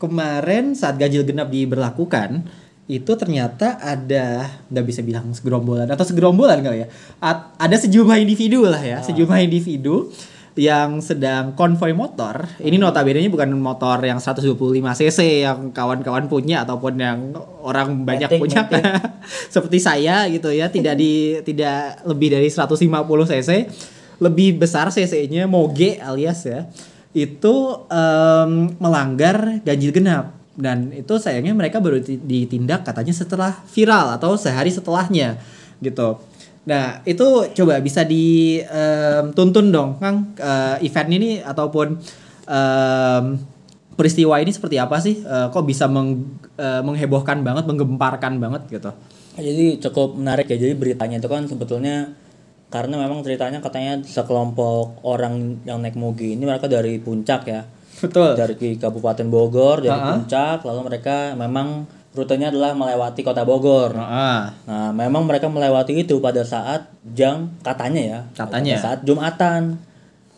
Kemarin saat ganjil genap diberlakukan, itu ternyata ada, nggak bisa bilang segerombolan atau segerombolan kali ya. A- ada sejumlah individu lah ya, ah. sejumlah individu. yang sedang konvoy motor. Ini notabenenya bukan motor yang seratus dua puluh lima cc yang kawan-kawan punya ataupun yang orang banyak meting, punya meting. Seperti saya gitu ya, tidak di tidak lebih dari seratus lima puluh cc, lebih besar cc-nya moge alias ya. Itu um, melanggar ganjil genap dan itu sayangnya mereka baru ditindak katanya setelah viral atau sehari setelahnya gitu. Nah itu coba bisa dituntun um, dong Kang, uh, event ini ataupun um, peristiwa ini seperti apa sih, uh, kok bisa meng, uh, menghebohkan banget, menggemparkan banget gitu. Jadi cukup menarik ya, jadi beritanya itu kan sebetulnya karena memang ceritanya katanya sekelompok orang yang naik moge ini mereka dari puncak ya. Betul. Dari Kabupaten Bogor, dari uh-huh. puncak, lalu mereka memang rutenya adalah melewati Kota Bogor. Ah. Nah, memang mereka melewati itu pada saat jam katanya ya, katanya saat Jumatan.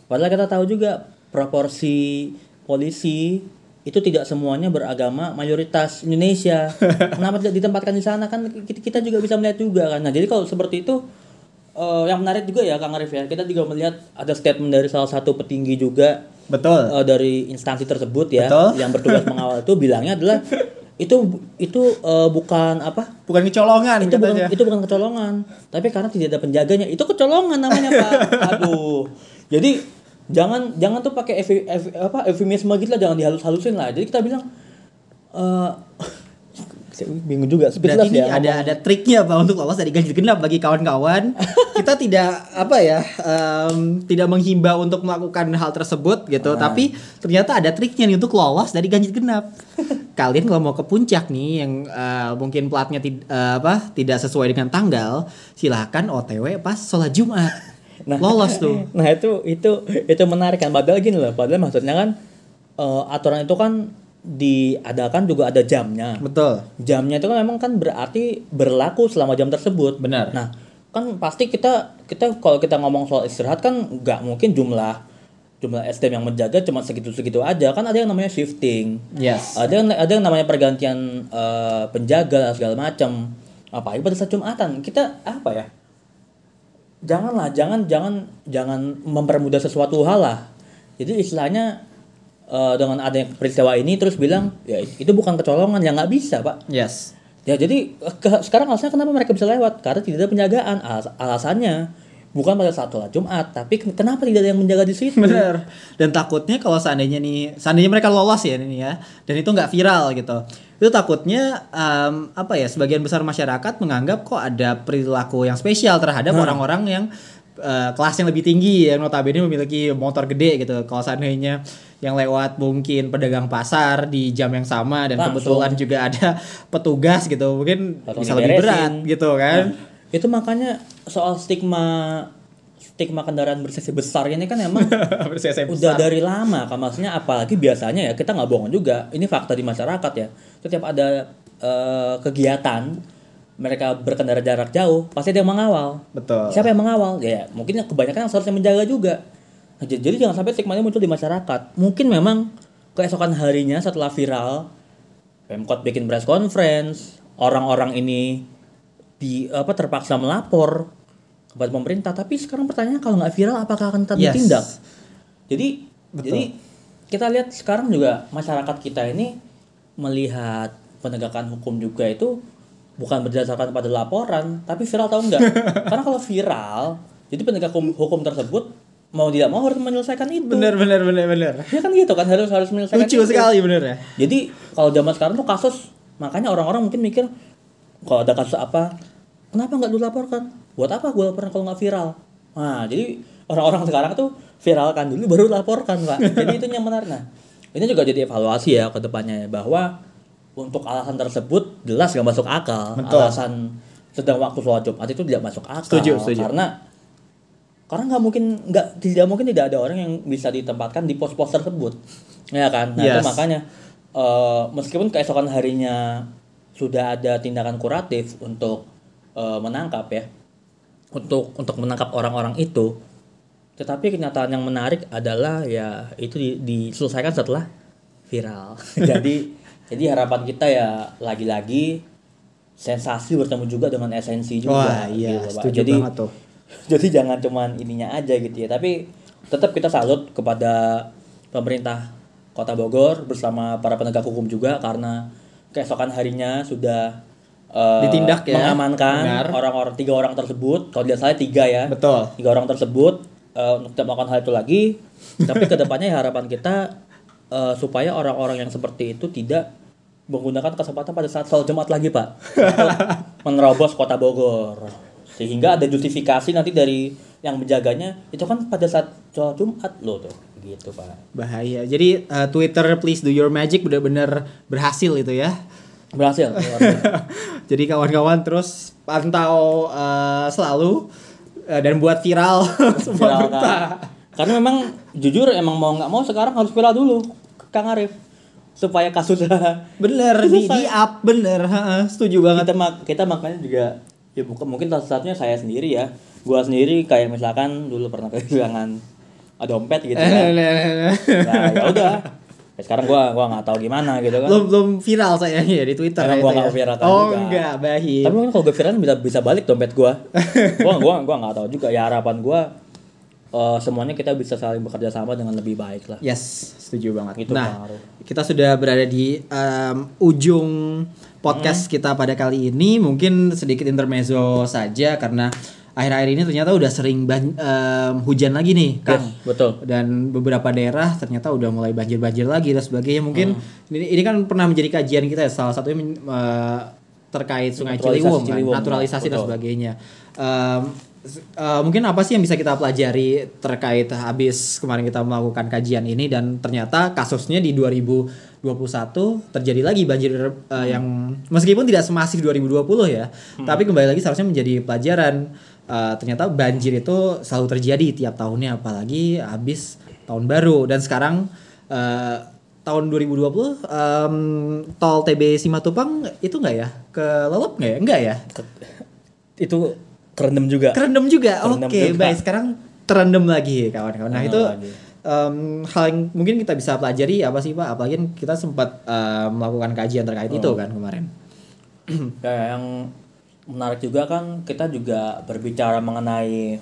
Padahal kita tahu juga proporsi polisi itu tidak semuanya beragama mayoritas Indonesia. Kenapa tidak ditempatkan di sana, kan kita juga bisa melihat juga kan. Nah, jadi kalau seperti itu uh, yang menarik juga ya Kang Arif ya. Kita juga melihat ada statement dari salah satu petinggi juga. Betul. Uh, dari instansi tersebut ya, Betul. yang bertugas mengawal itu bilangnya adalah itu itu uh, bukan apa? Bukan kecolongan itu bukan, itu bukan kecolongan, tapi karena tidak ada penjaganya itu kecolongan namanya Pak. Aduh. Jadi jangan jangan tuh pakai ev, ev, apa eufemisme gitu lah, jangan dihalus-halusin lah. Jadi kita bilang uh, bingung juga. Berarti ini ya, ada ada triknya Pak untuk lolos dari ganjil genap bagi kawan-kawan. Kita tidak apa ya um, tidak menghimbau untuk melakukan hal tersebut gitu, ah. tapi ternyata ada triknya nih untuk lolos dari ganjil genap. Kalian kalau mau ke puncak nih yang uh, mungkin platnya tid- uh, apa tidak sesuai dengan tanggal, silahkan O T W pas sholat Jumat. Nah, lolos tuh. Nah itu itu itu menarik kan. Padahal gini loh, padahal maksudnya kan uh, aturan itu kan diadakan juga ada jamnya. Betul. Jamnya itu kan memang kan berarti berlaku selama jam tersebut. Benar. Nah, kan pasti kita kita kalau kita ngomong soal istirahat kan nggak mungkin jumlah jumlah S D M yang menjaga cuma segitu-segitu aja. Kan ada yang namanya shifting. Yes. Ada yang, ada yang namanya pergantian uh, penjaga segala macam. Apalagi pada saat Jumatan, kita apa ya? Janganlah, jangan jangan jangan mempermudah sesuatu hal lah. Jadi istilahnya uh, dengan adanya peristiwa ini terus bilang ya itu bukan kecolongan, ya nggak bisa, Pak. Yes. Ya jadi ke, sekarang alasannya kenapa mereka bisa lewat? Karena tidak ada penjagaan. Alas, alasannya bukan pada saat sholat Jumat, tapi kenapa tidak ada yang menjaga di situ? Bener. Dan takutnya kalau seandainya nih, seandainya mereka lolos ya ini ya, dan itu nggak viral gitu. Itu takutnya um, apa ya? Sebagian besar masyarakat menganggap kok ada perilaku yang spesial terhadap hmm. orang-orang yang uh, kelas yang lebih tinggi, yang notabene memiliki motor gede gitu. Kalau seandainya yang lewat mungkin pedagang pasar di jam yang sama dan langsung kebetulan juga ada petugas gitu, mungkin atau bisa lebih berat gitu kan ya. Itu makanya soal stigma stigma kendaraan bersesi besar ini kan emang udah besar dari lama kan, maksudnya apalagi biasanya ya kita nggak bohong juga, ini fakta di masyarakat ya, setiap ada uh, kegiatan mereka berkendara jarak jauh pasti ada yang mengawal. Betul. Siapa yang mengawal? Ya mungkin kebanyakan yang seharusnya menjaga juga. Jadi jangan sampai stigmanya muncul di masyarakat. Mungkin memang keesokan harinya setelah viral, Pemkot bikin press conference, orang-orang ini di apa terpaksa melapor kepada pemerintah. Tapi sekarang pertanyaannya kalau nggak viral apakah akan tetap ditindak? Yes. Jadi, betul. Jadi kita lihat sekarang juga masyarakat kita ini melihat penegakan hukum juga itu bukan berdasarkan pada laporan, tapi viral atau enggak. Karena kalau viral, jadi penegak hukum, hukum tersebut mau tidak mau harus menyelesaikan itu. Bener bener bener bener. Ya kan gitu kan, harus harus menyelesaikan. Lucu itu sekali bener ya. Jadi kalau zaman sekarang tuh kasus, makanya orang-orang mungkin mikir kalau ada kasus apa, kenapa nggak dilaporkan? Buat apa gue laporkan kalau nggak viral? Nah jadi orang-orang sekarang tuh viralkan dulu baru laporkan, Pak. Jadi itu yang menarik. Nah ini juga jadi evaluasi ya ke depannya bahwa untuk alasan tersebut jelas nggak masuk akal. Betul. Alasan sedang waktu sholat Jumat itu tidak masuk akal. Setuju, setuju. Karena Karena nggak mungkin nggak tidak mungkin tidak ada orang yang bisa ditempatkan di pos-pos tersebut, ya kan? Nah yes. Itu makanya uh, meskipun keesokan harinya sudah ada tindakan kuratif untuk uh, menangkap ya, untuk untuk menangkap orang-orang itu, tetapi kenyataan yang menarik adalah ya itu di, diselesaikan setelah viral. Jadi jadi harapan kita ya lagi-lagi sensasi bertemu juga dengan esensi juga. Wah, iya, gitu, setuju banget tuh. Jadi jangan cuman ininya aja gitu ya, tapi tetap kita salut kepada pemerintah Kota Bogor bersama para penegak hukum juga karena keesokan harinya sudah uh, ditindak ya, mengamankan orang-orang tiga orang tersebut, kalau tidak salah tiga ya, betul, tiga orang tersebut uh, untuk tidak melakukan hal itu lagi. Tapi kedepannya harapan kita uh, supaya orang-orang yang seperti itu tidak menggunakan kesempatan pada saat sholat Jumat lagi, Pak, untuk menerobos Kota Bogor. Sehingga ada justifikasi nanti dari yang menjaganya, itu kan pada saat sholat Jumat loh tuh, gitu Pak. Bahaya. Jadi uh, Twitter please do your magic benar-benar berhasil itu ya. Berhasil. Jadi kawan-kawan terus pantau uh, selalu uh, dan buat viral semua berita. Karena memang jujur emang mau nggak mau sekarang harus viral dulu, Kang Arif, supaya kasusnya bener di, di up bener. Ha, setuju banget. Kita, mak- kita makanya juga. Ya bukan, mungkin satu-satunya saya sendiri ya. Gua sendiri kayak misalkan dulu pernah kehilangan dompet gitu kan. Nah, ya udah. Ya sekarang gua gua enggak tahu gimana gitu kan. Belum belum viral saya ya di Twitter. Emang ya, gua enggak viral kan. Oh, juga. Enggak, bahaya. Tapi mungkin kalau gua viral bisa bisa balik dompet gua. Gua gua gua enggak tahu juga. Ya harapan gua Uh, semuanya kita bisa saling bekerja sama dengan lebih baik lah. Yes, setuju banget. Gitu, nah, kita sudah berada di um, ujung podcast hmm. kita pada kali ini. Mungkin sedikit intermezzo saja karena akhir-akhir ini ternyata udah sering ban- um, hujan lagi nih, Kang. Yes, betul. Dan beberapa daerah ternyata udah mulai banjir-banjir lagi dan sebagainya. Mungkin hmm. ini, ini kan pernah menjadi kajian kita ya, salah satunya uh, terkait Sungai Ciliwung, Ciliwung kan? Naturalisasi betul. Dan sebagainya. Um, Uh, mungkin apa sih yang bisa kita pelajari terkait habis kemarin kita melakukan kajian ini dan ternyata kasusnya di dua ribu dua puluh satu terjadi lagi banjir uh, hmm. yang meskipun tidak semasif dua ribu dua puluh ya, hmm. tapi kembali lagi seharusnya menjadi pelajaran. Uh, ternyata banjir itu selalu terjadi tiap tahunnya, apalagi habis tahun baru dan sekarang uh, tahun dua ribu dua puluh um, Tol T B Simatupang itu nggak ya kelelep nggak ya nggak ya itu Terendam juga. Terendam juga. Oke, okay, baik. Sekarang terendam lagi kawan-kawan. Nah, itu um, hal yang mungkin kita bisa pelajari apa sih, Pak? Apalagi kita sempat uh, melakukan kajian terkait oh. itu kan kemarin. Ya, yang menarik juga kan, kita juga berbicara mengenai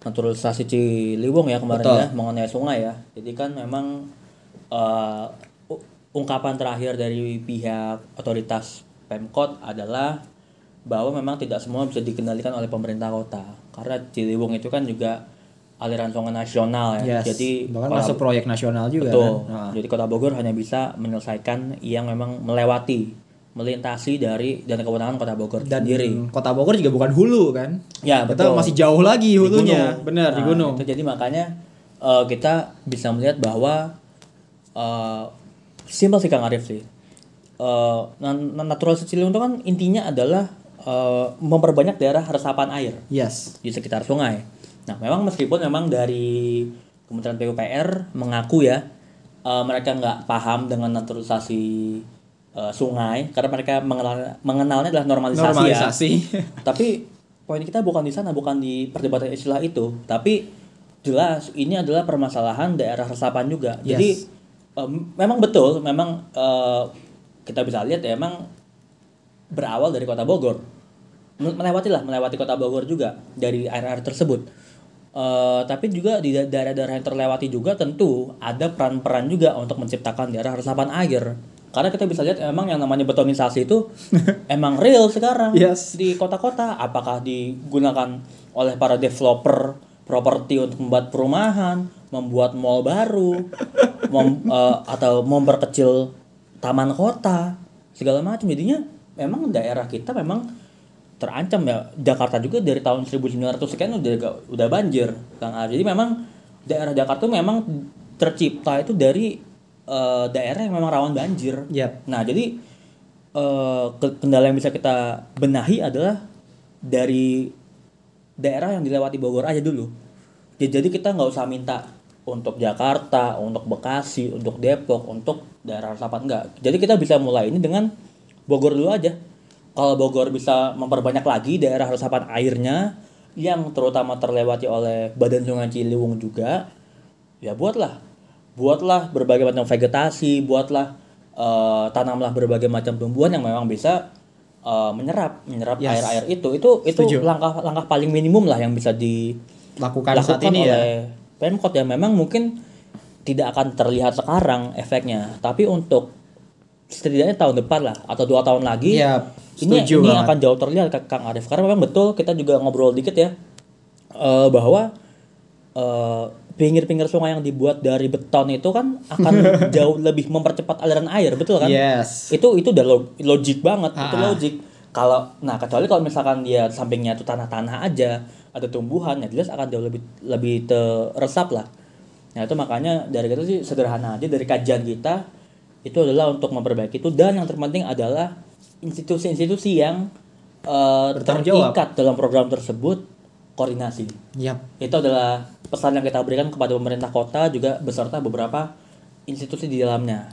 naturalisasi Ciliwung ya kemarin. Betul. Ya, mengenai sungai ya. Jadi kan memang uh, ungkapan terakhir dari pihak otoritas Pemkot adalah bahwa memang tidak semua bisa dikendalikan oleh pemerintah kota, karena Ciliwung itu kan juga aliran sungai nasional ya. Yes. Jadi bahkan masuk proyek nasional juga. Betul. Kan? Nah. Jadi Kota Bogor hanya bisa menyelesaikan yang memang melewati, melintasi dari dan kewenangan Kota Bogor dan sendiri. Kota Bogor juga bukan hulu kan? Ya, betul. Kita masih jauh lagi hulunya. Benar, di gunung. Nah, itu jadi makanya uh, kita bisa melihat bahwa uh, simpel sih Kang Arif sih. Uh, naturalisasi Ciliwung itu kan intinya adalah uh, memperbanyak daerah resapan air. Yes. Di sekitar sungai. Nah, memang meskipun memang dari Kementerian P U P R mengaku ya uh, mereka nggak paham dengan naturalisasi Uh, sungai, karena mereka mengenal, mengenalnya adalah normalisasi, normalisasi. Ya. Tapi poin kita bukan di sana, bukan di perdebatan istilah itu, tapi jelas ini adalah permasalahan daerah resapan juga. Yes. Jadi um, memang betul, memang uh, kita bisa lihat ya, memang berawal dari Kota Bogor, melewati lah, melewati Kota Bogor juga dari air-air tersebut. Uh, tapi juga di daerah-daerah yang terlewati juga tentu ada peran-peran juga untuk menciptakan daerah resapan air. Karena kita bisa lihat emang yang namanya betonisasi itu emang real sekarang. Yes. Di kota-kota, apakah digunakan oleh para developer properti untuk membuat perumahan, membuat mal baru, mem, uh, atau memperkecil taman kota, segala macam. Jadinya memang daerah kita memang terancam ya. Jakarta juga dari tahun seribu sembilan ratus sekian udah udah banjir, Kang Arif. Jadi memang daerah Jakarta memang tercipta itu dari daerah yang memang rawan banjir. Yep. Nah, jadi uh, kendala yang bisa kita benahi adalah dari daerah yang dilewati Bogor aja dulu. Jadi kita nggak usah minta untuk Jakarta, untuk Bekasi, untuk Depok, untuk daerah resapan, enggak. Jadi kita bisa mulai ini dengan Bogor dulu aja. Kalau Bogor bisa memperbanyak lagi daerah resapan airnya yang terutama terlewati oleh badan sungai Ciliwung juga, ya buatlah. Buatlah berbagai macam vegetasi, buatlah uh, tanamlah berbagai macam tumbuhan yang memang bisa uh, menyerap menyerap yes. air-air itu. Itu itu Setuju. langkah langkah paling minimum lah yang bisa dilakukan saat ini oleh ya. Pemkot ya, memang mungkin tidak akan terlihat sekarang efeknya, tapi untuk setidaknya tahun depan lah atau dua tahun lagi ya, ini ini banget. Akan jauh terlihat Kang Arif, karena memang betul kita juga ngobrol dikit ya uh, bahwa uh, pinggir-pinggir sungai yang dibuat dari beton itu kan akan jauh lebih mempercepat aliran air, betul kan? Yes. Itu itu udah logik banget, ah. itu logik. Kalau nah kecuali kalau misalkan dia sampingnya itu tanah-tanah aja, ada tumbuhan, ya jelas akan jauh lebih lebih teresap lah. Nah, itu makanya dari itu sih sederhana aja dari kajian kita itu adalah untuk memperbaiki itu, dan yang terpenting adalah institusi-institusi yang uh, terikat dalam program tersebut koordinasi. Yep. Itu adalah pesan yang kita berikan kepada pemerintah kota juga beserta beberapa institusi di dalamnya.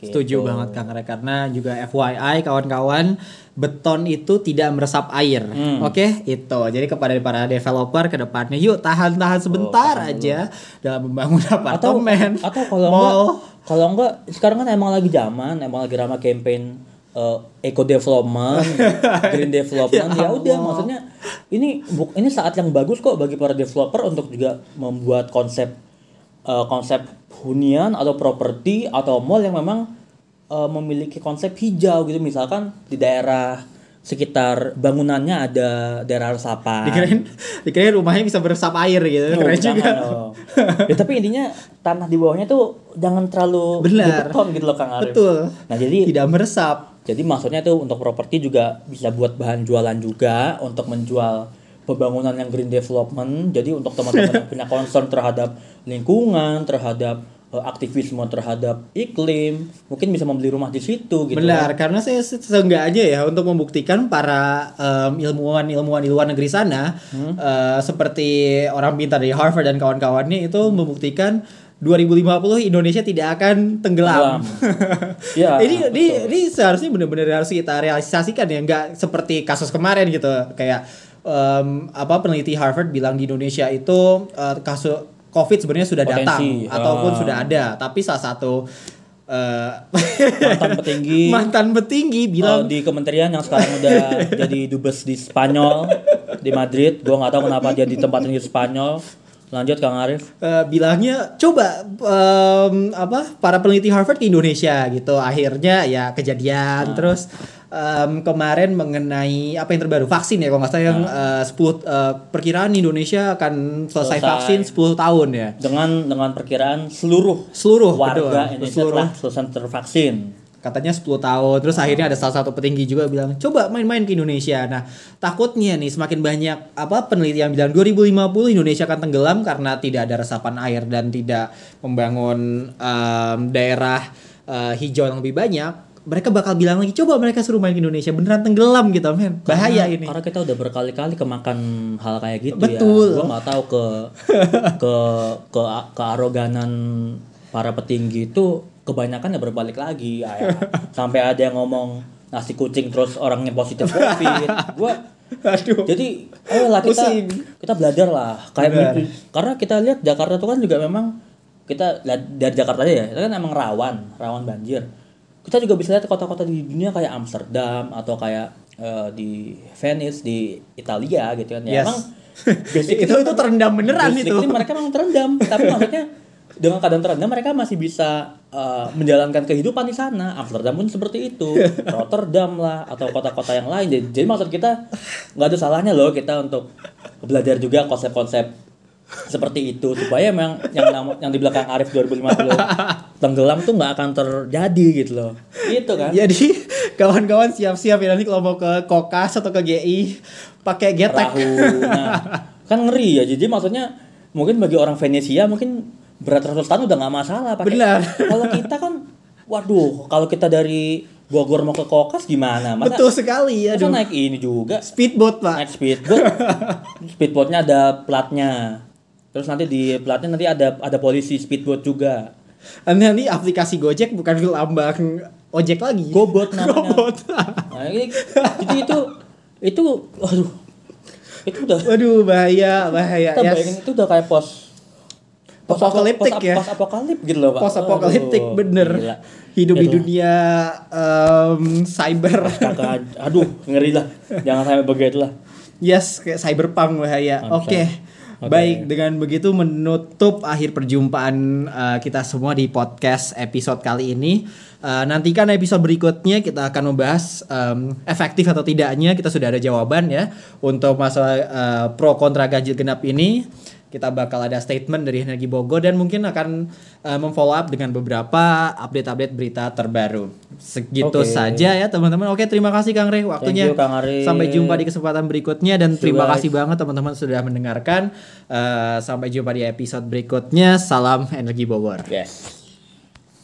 Setuju gitu. Banget Kang Ray, karena juga F Y I kawan-kawan, beton itu tidak meresap air. Hmm. Oke, okay? Itu. Jadi kepada para developer ke depannya, yuk tahan-tahan sebentar oh, aja dulu. Dalam membangun apartemen. Atau, atau kalau enggak, kalau enggak sekarang kan emang lagi zaman, emang lagi ramai campaign Uh, eco development, green development. Ya, ya udah, maksudnya ini bu- ini saat yang bagus kok bagi para developer untuk juga membuat konsep uh, konsep hunian atau properti atau mall yang memang uh, memiliki konsep hijau gitu. Misalkan di daerah sekitar bangunannya ada daerah resapan. Dikirain dikirain rumahnya bisa beresap air gitu. Oh, keren juga. Ya, tapi intinya tanah di bawahnya tuh jangan terlalu dibeton gitu loh Kang Arif. Betul. Nah, jadi tidak meresap. Jadi maksudnya itu untuk properti juga bisa buat bahan jualan juga untuk menjual pembangunan yang green development. Jadi untuk teman-teman yang punya concern terhadap lingkungan, terhadap aktivisme, terhadap iklim, mungkin bisa membeli rumah di situ gitu. Benar, kan? Karena saya seenggak aja ya untuk membuktikan para um, ilmuwan-ilmuwan di luar negeri sana hmm? uh, seperti orang pintar dari Harvard dan kawan-kawannya itu membuktikan dua ribu lima puluh Indonesia tidak akan tenggelam. Ya, ini, ini ini seharusnya benar-benar harus kita realisasikan ya, nggak seperti kasus kemarin gitu. Kayak um, apa peneliti Harvard bilang di Indonesia itu uh, kasus covid sebenarnya sudah datang Potensi. ataupun ah. sudah ada, tapi salah satu Uh, mantan petinggi mantan petinggi bilang uh, di kementerian yang sekarang udah jadi dubes di Spanyol di Madrid. Gue nggak tahu kenapa dia ditempatin di Spanyol. Lanjut Kang Arif. Uh, bilangnya coba um, apa para peneliti Harvard ke Indonesia gitu. Akhirnya ya kejadian. Nah. Terus um, kemarin mengenai apa yang terbaru vaksin ya kalau nggak salah yang nah. uh, sepuluh uh, perkiraan Indonesia akan selesai, selesai vaksin sepuluh tahun ya. Dengan dengan perkiraan seluruh seluruh warga betul, Indonesia seluruh. Telah selesai tervaksin. Katanya sepuluh tahun. Terus nah. akhirnya ada salah satu petinggi juga bilang, "Coba main-main ke Indonesia." Nah, takutnya nih semakin banyak apa penelitian bilang dua ribu lima puluh Indonesia akan tenggelam karena tidak ada resapan air dan tidak membangun um, daerah uh, hijau yang lebih banyak. Mereka bakal bilang lagi, coba mereka suruh main ke Indonesia, beneran tenggelam gitu men, bahaya karena, ini. Karena kita udah berkali-kali kemakan hal kayak gitu. Betul. Ya. Gue nggak tahu ke ke ke kearoganan para petinggi itu kebanyakan ya berbalik lagi. Ayah. Sampai ada yang ngomong nasi kucing terus orangnya positif covid. Gue, jadi ayolah kita pusing. Kita belajar lah. Kayak men- karena kita lihat Jakarta itu kan juga memang kita dari Jakarta aja ya, itu kan emang rawan, rawan banjir. Kita juga bisa lihat kota-kota di dunia kayak Amsterdam atau kayak uh, di Venice di Italia gitu kan ya. Yes. Emang basically itu itu terendam beneran itu. Mereka memang terendam, tapi maksudnya dengan keadaan terendam mereka masih bisa uh, menjalankan kehidupan di sana. Amsterdam pun seperti itu, Rotterdam lah atau kota-kota yang lain. Jadi, jadi maksud kita nggak ada salahnya loh kita untuk belajar juga konsep-konsep seperti itu supaya memang yang yang di belakang Arif dua ribu lima puluh tenggelam tuh nggak akan terjadi gitu loh. Itu kan. Jadi kawan-kawan siap-siap ya nanti kalau mau ke KOKAS atau ke G I pakai getek. Nah, kan ngeri ya. Jadi maksudnya mungkin bagi orang Venesia mungkin berat seratus ton udah nggak masalah. Pakai. Benar. Kalau kita kan, waduh, kalau kita dari Bogor mau ke KOKAS gimana? Masa, betul sekali ya. Masa naik ini juga. Speedboat pak. Naik speedboat. Speedboatnya ada platnya. Terus nanti di platnya nanti ada ada polisi speedboat juga. Nanti aplikasi Gojek bukan lambang ojek lagi. Gobot namanya. Gobot. Nah, ini, itu itu itu aduh. Itu udah. Waduh bahaya bahaya ya. Yes. Itu udah kayak pos pos apokaliptik ya. Pos apokaliptik gitu loh, Pak. Pos apokaliptik bener. Gila. Hidup ya, di dunia um, cyber. Kakak, aduh, ngeri lah. Jangan sampai begitulah. Yes, kayak cyberpunk bahaya. Oke. Okay. Okay. Baik, dengan begitu menutup akhir perjumpaan uh, kita semua di podcast episode kali ini. Uh, nantikan episode berikutnya kita akan membahas um, efektif atau tidaknya. Kita sudah ada jawaban ya untuk masalah uh, pro kontra ganjil genap ini. Kita bakal ada statement dari Energi Bogor dan mungkin akan uh, memfollow up dengan beberapa update-update berita terbaru. Segitu okay. saja ya teman-teman. Oke, terima kasih Kang Ray waktunya. Thank you, Kang Ray. Sampai jumpa di kesempatan berikutnya dan terima kasih banget teman-teman sudah mendengarkan. Uh, sampai jumpa di episode berikutnya. Salam Energi Bogor. Yes.